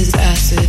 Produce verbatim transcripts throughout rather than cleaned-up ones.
is acid.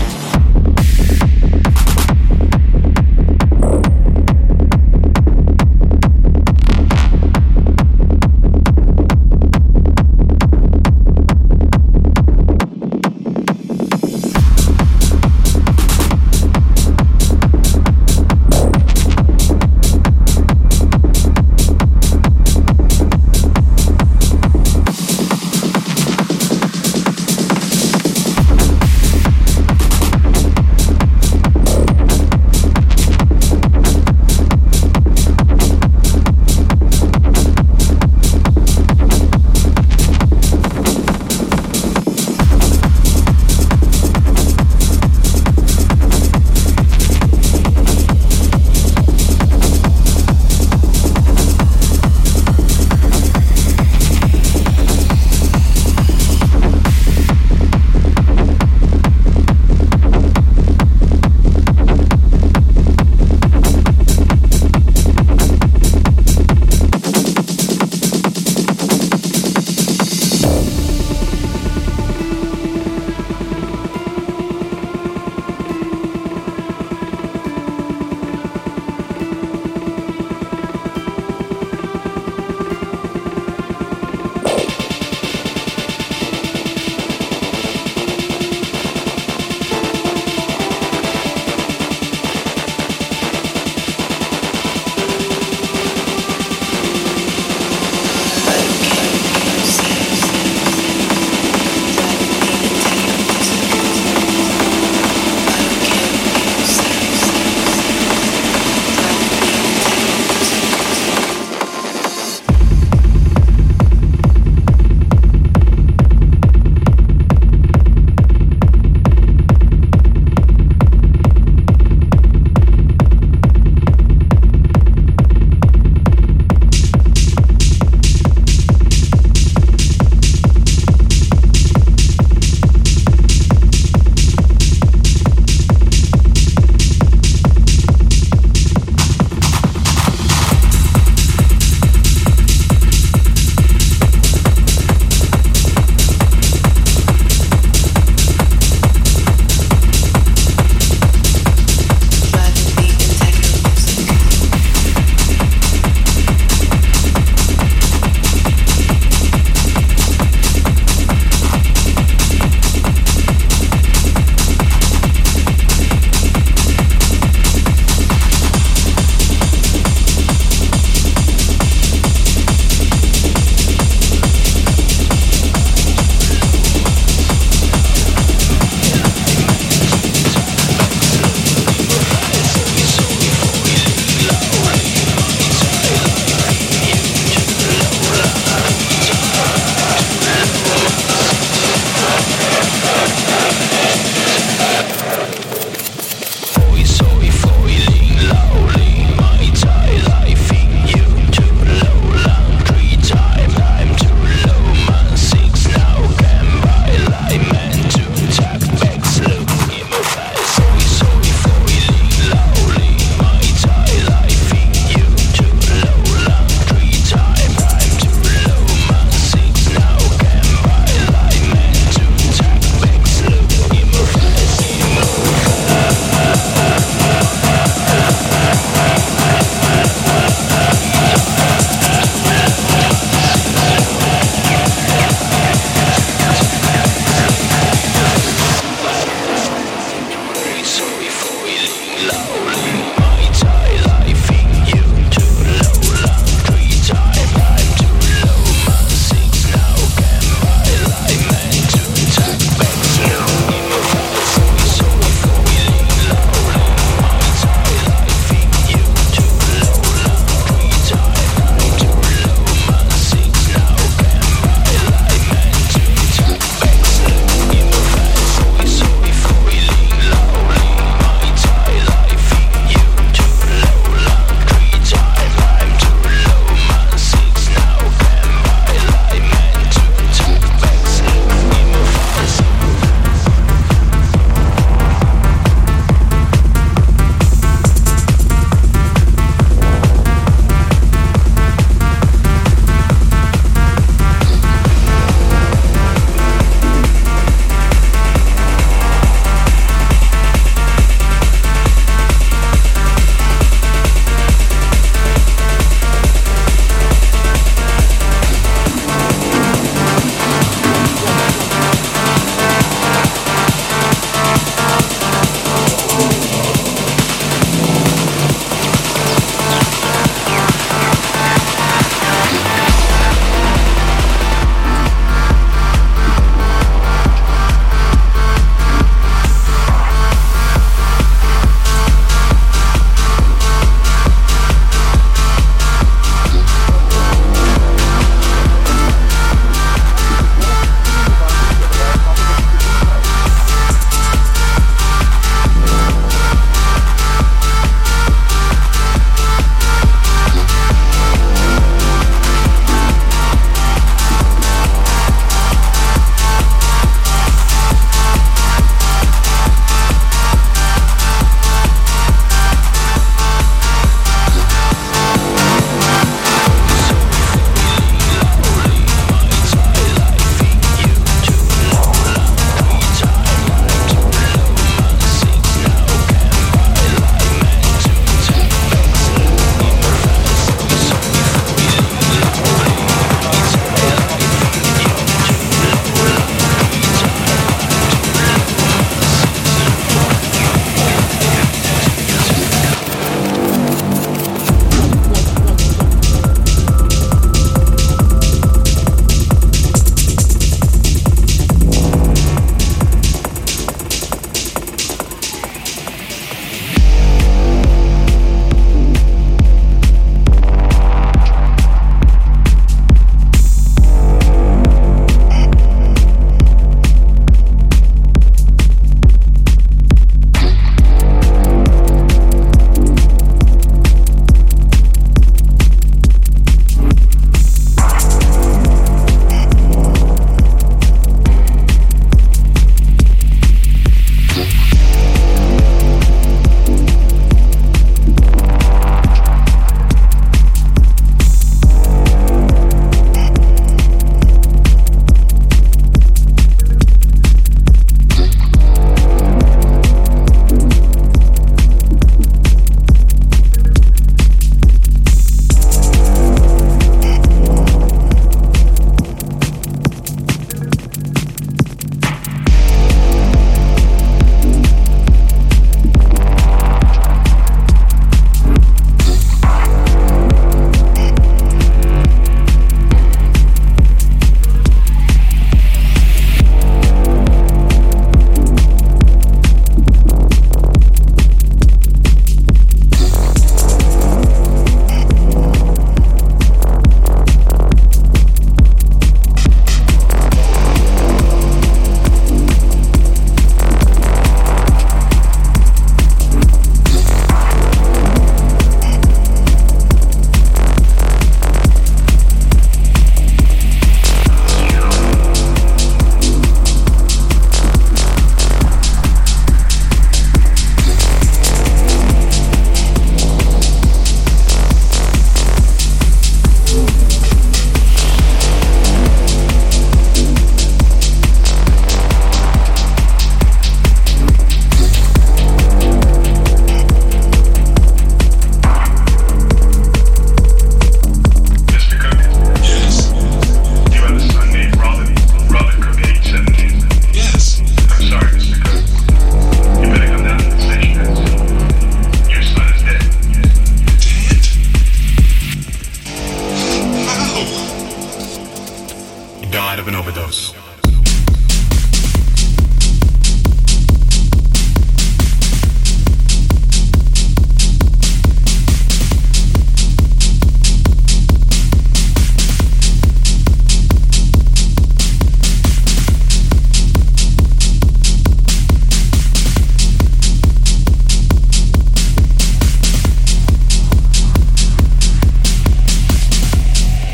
died of an overdose.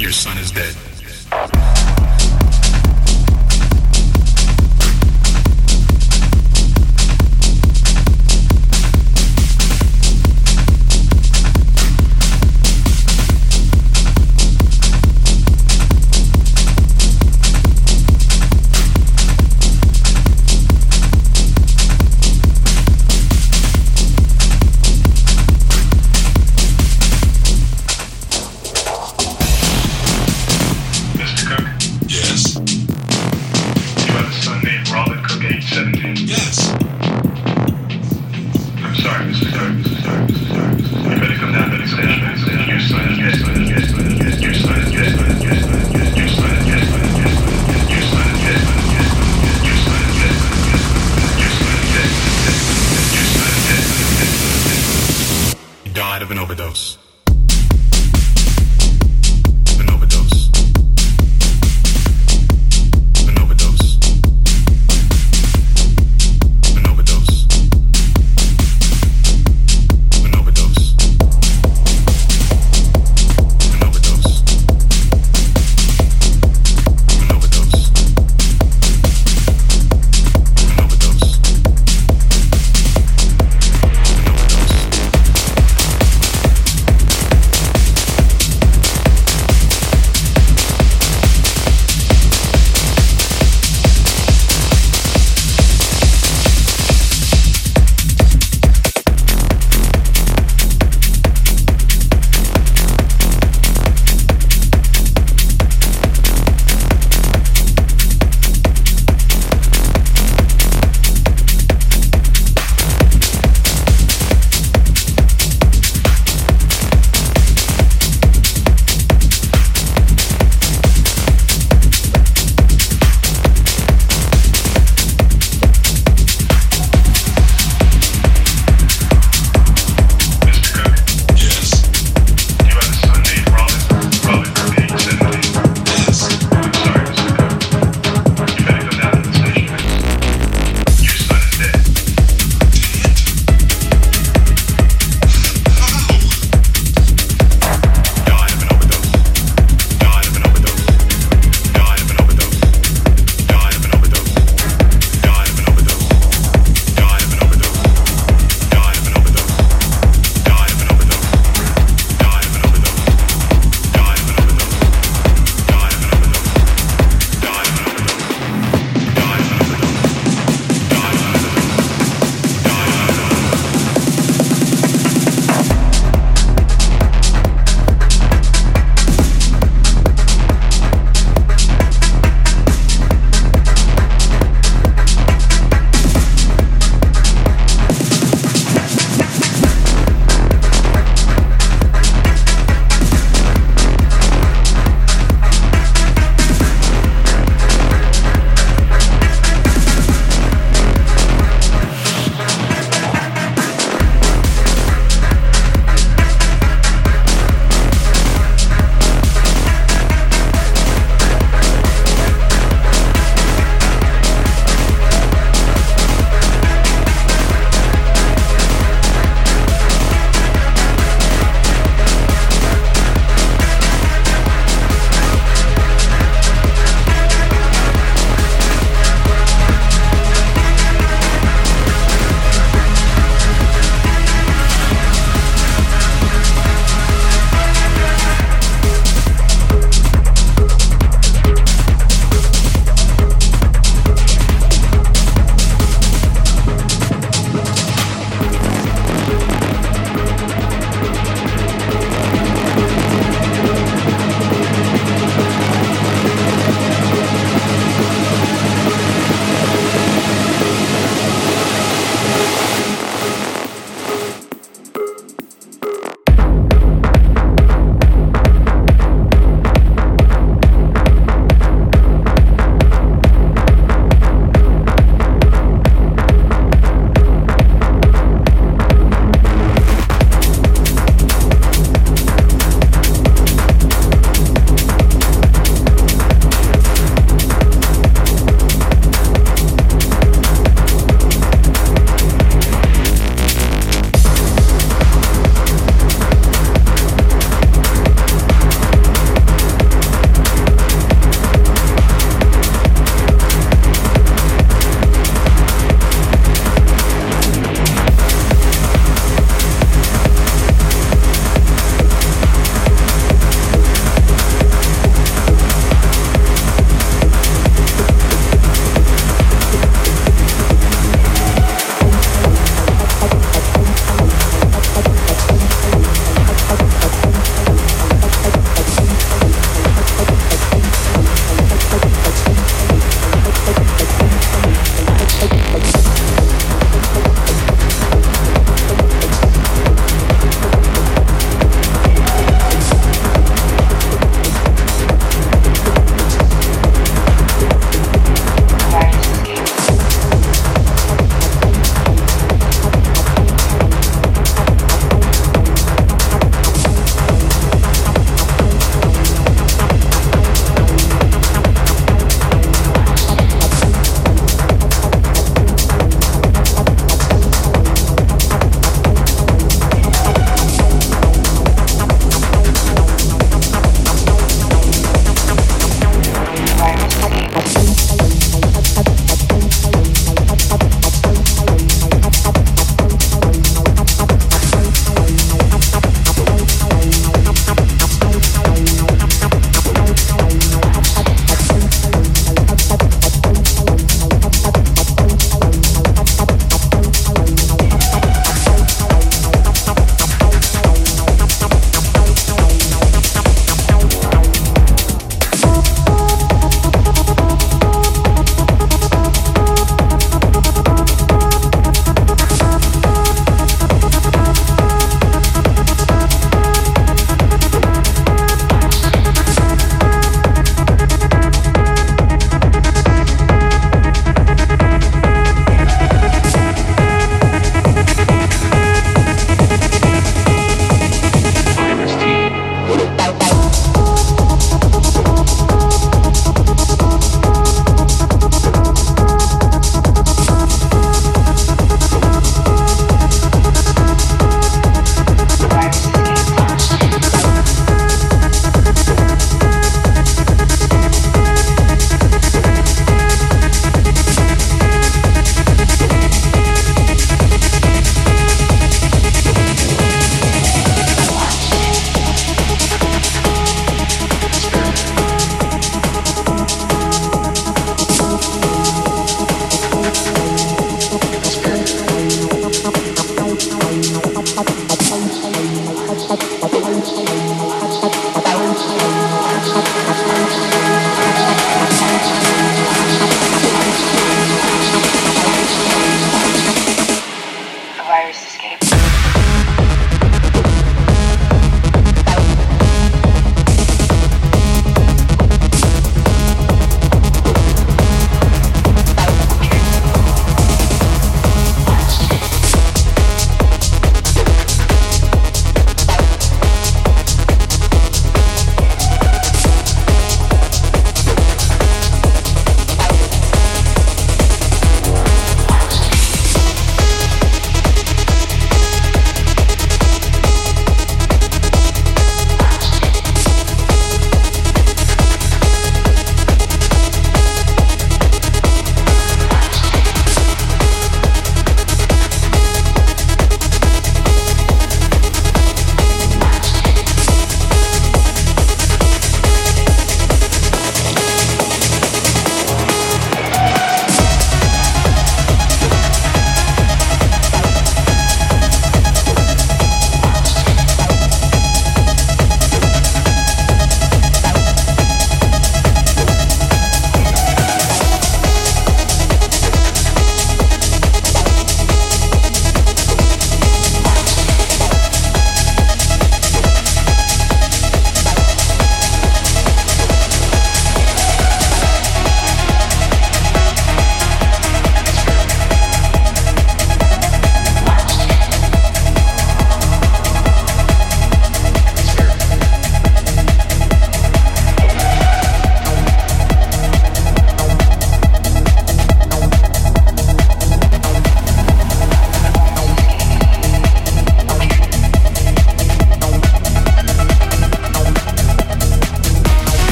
Your son is dead.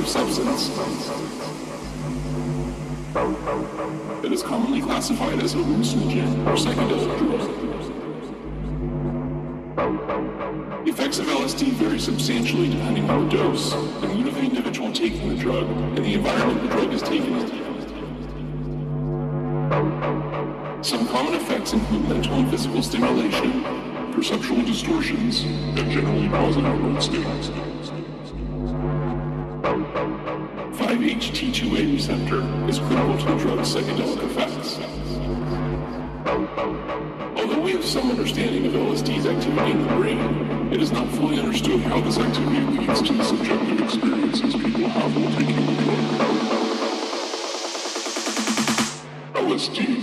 of substance. It is commonly classified as a hallucinogen or psychedelic drug. The effects of L S D vary substantially depending on the dose, the mood of the individual taking the drug, and the environment the drug is taken in. Some common effects include mental and physical stimulation, perceptual distortions, and generally cause an outward state. five H T two A receptor is critical to the drug's psychedelic effects. Although we have some understanding of L S D's activity in the brain, it is not fully understood how this activity leads to the subjective experiences people have while taking the drug. L S D.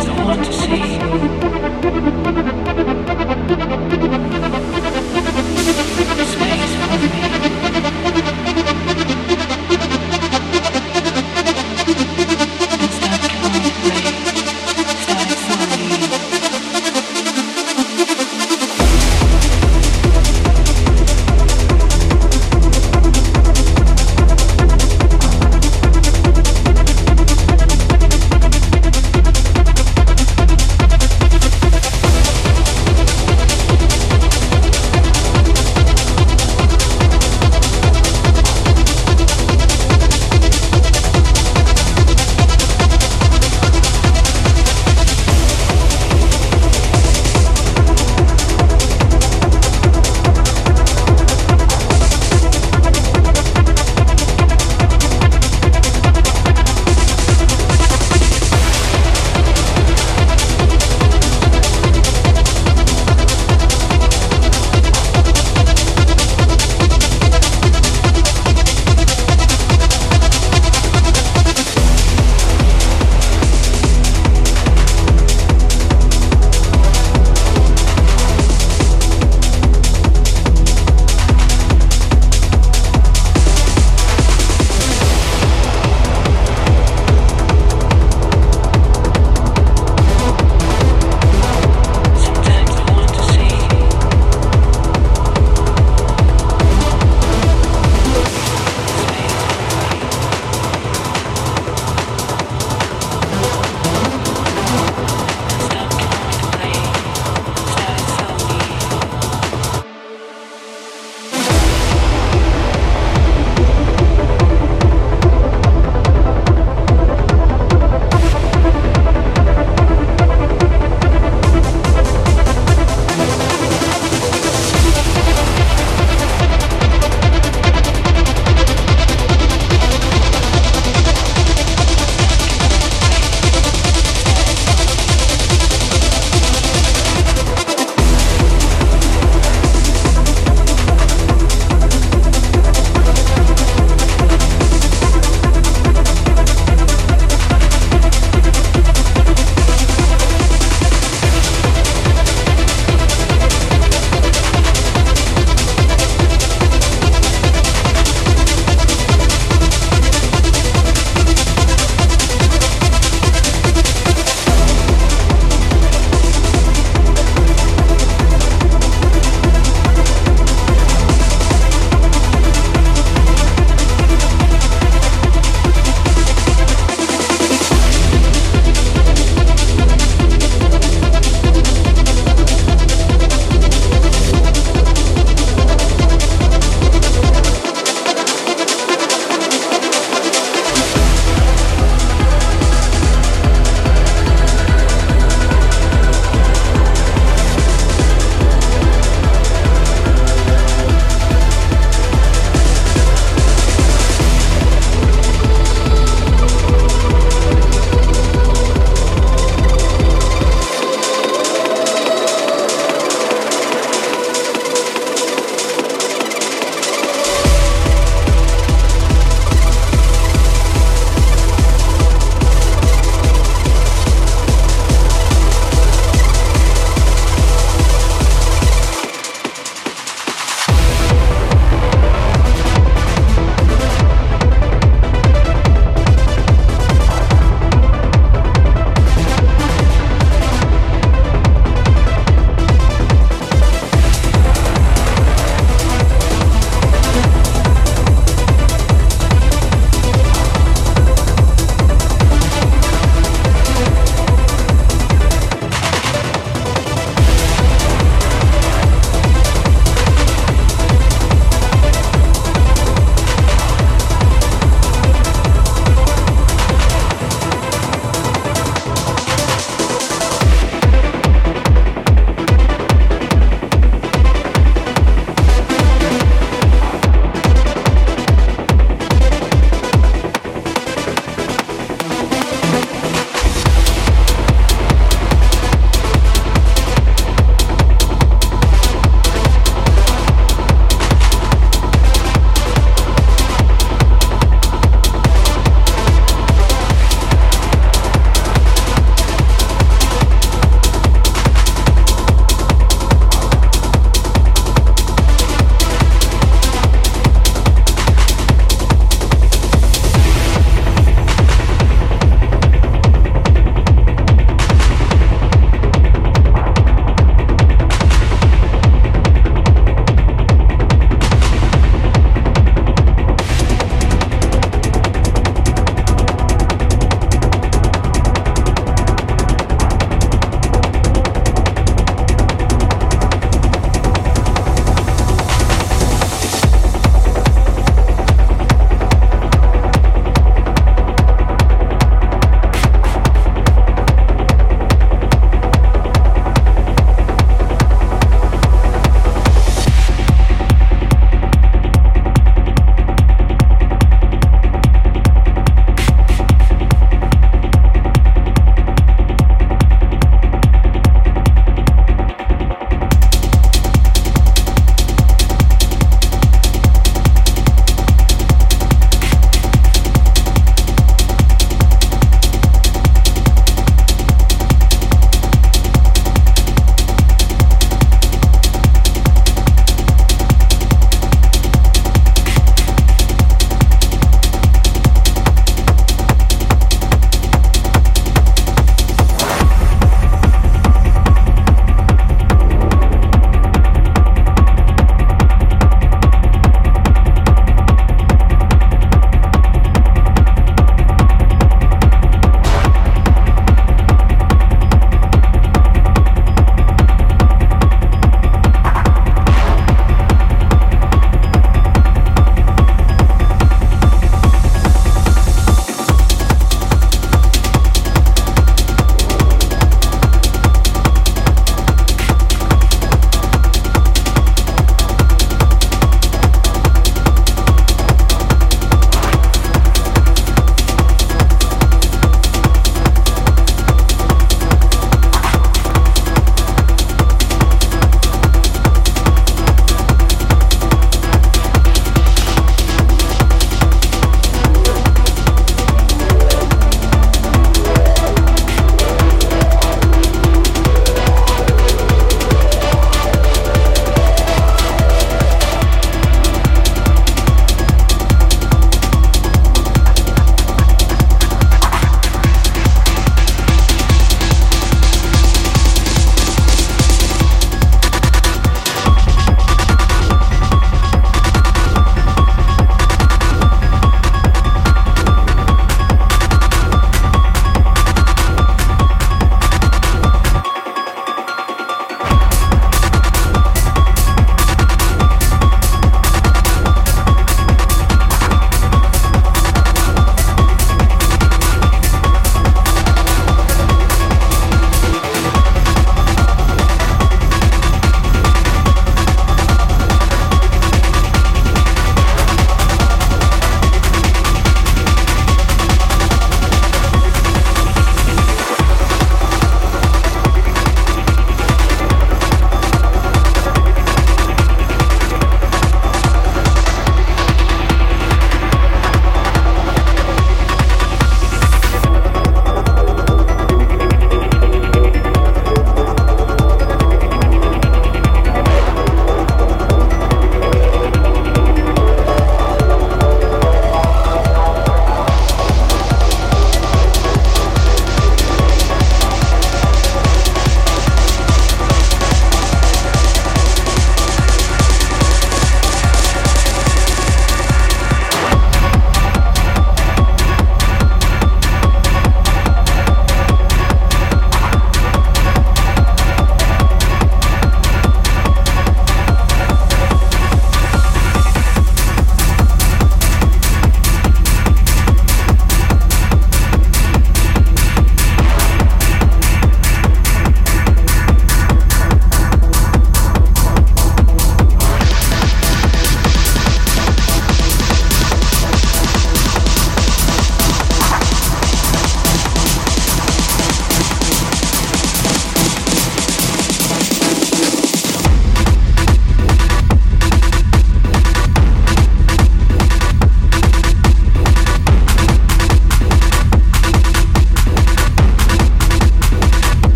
signs I want to see. Space for me.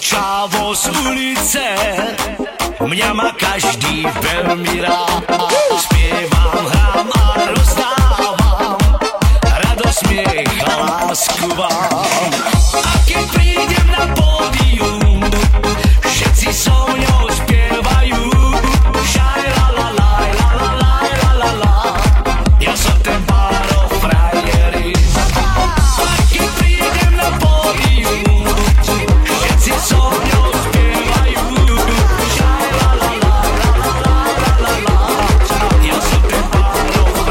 čavo z ulice, mě má každý velmi rád. Zpívám, hrám a rozdávám, radost, směch a lásku vám. A když přijdem na pódium, všetci so mnou zpěvají. Šaj, la, la, la, la, la, la, la, la. Já jsem ten páro frajerist. A když přijdem na pódium, všetci so mnou zpěvají. Šaj, la, la, la, la, la, la, la. Já jsem ten páro frajerist.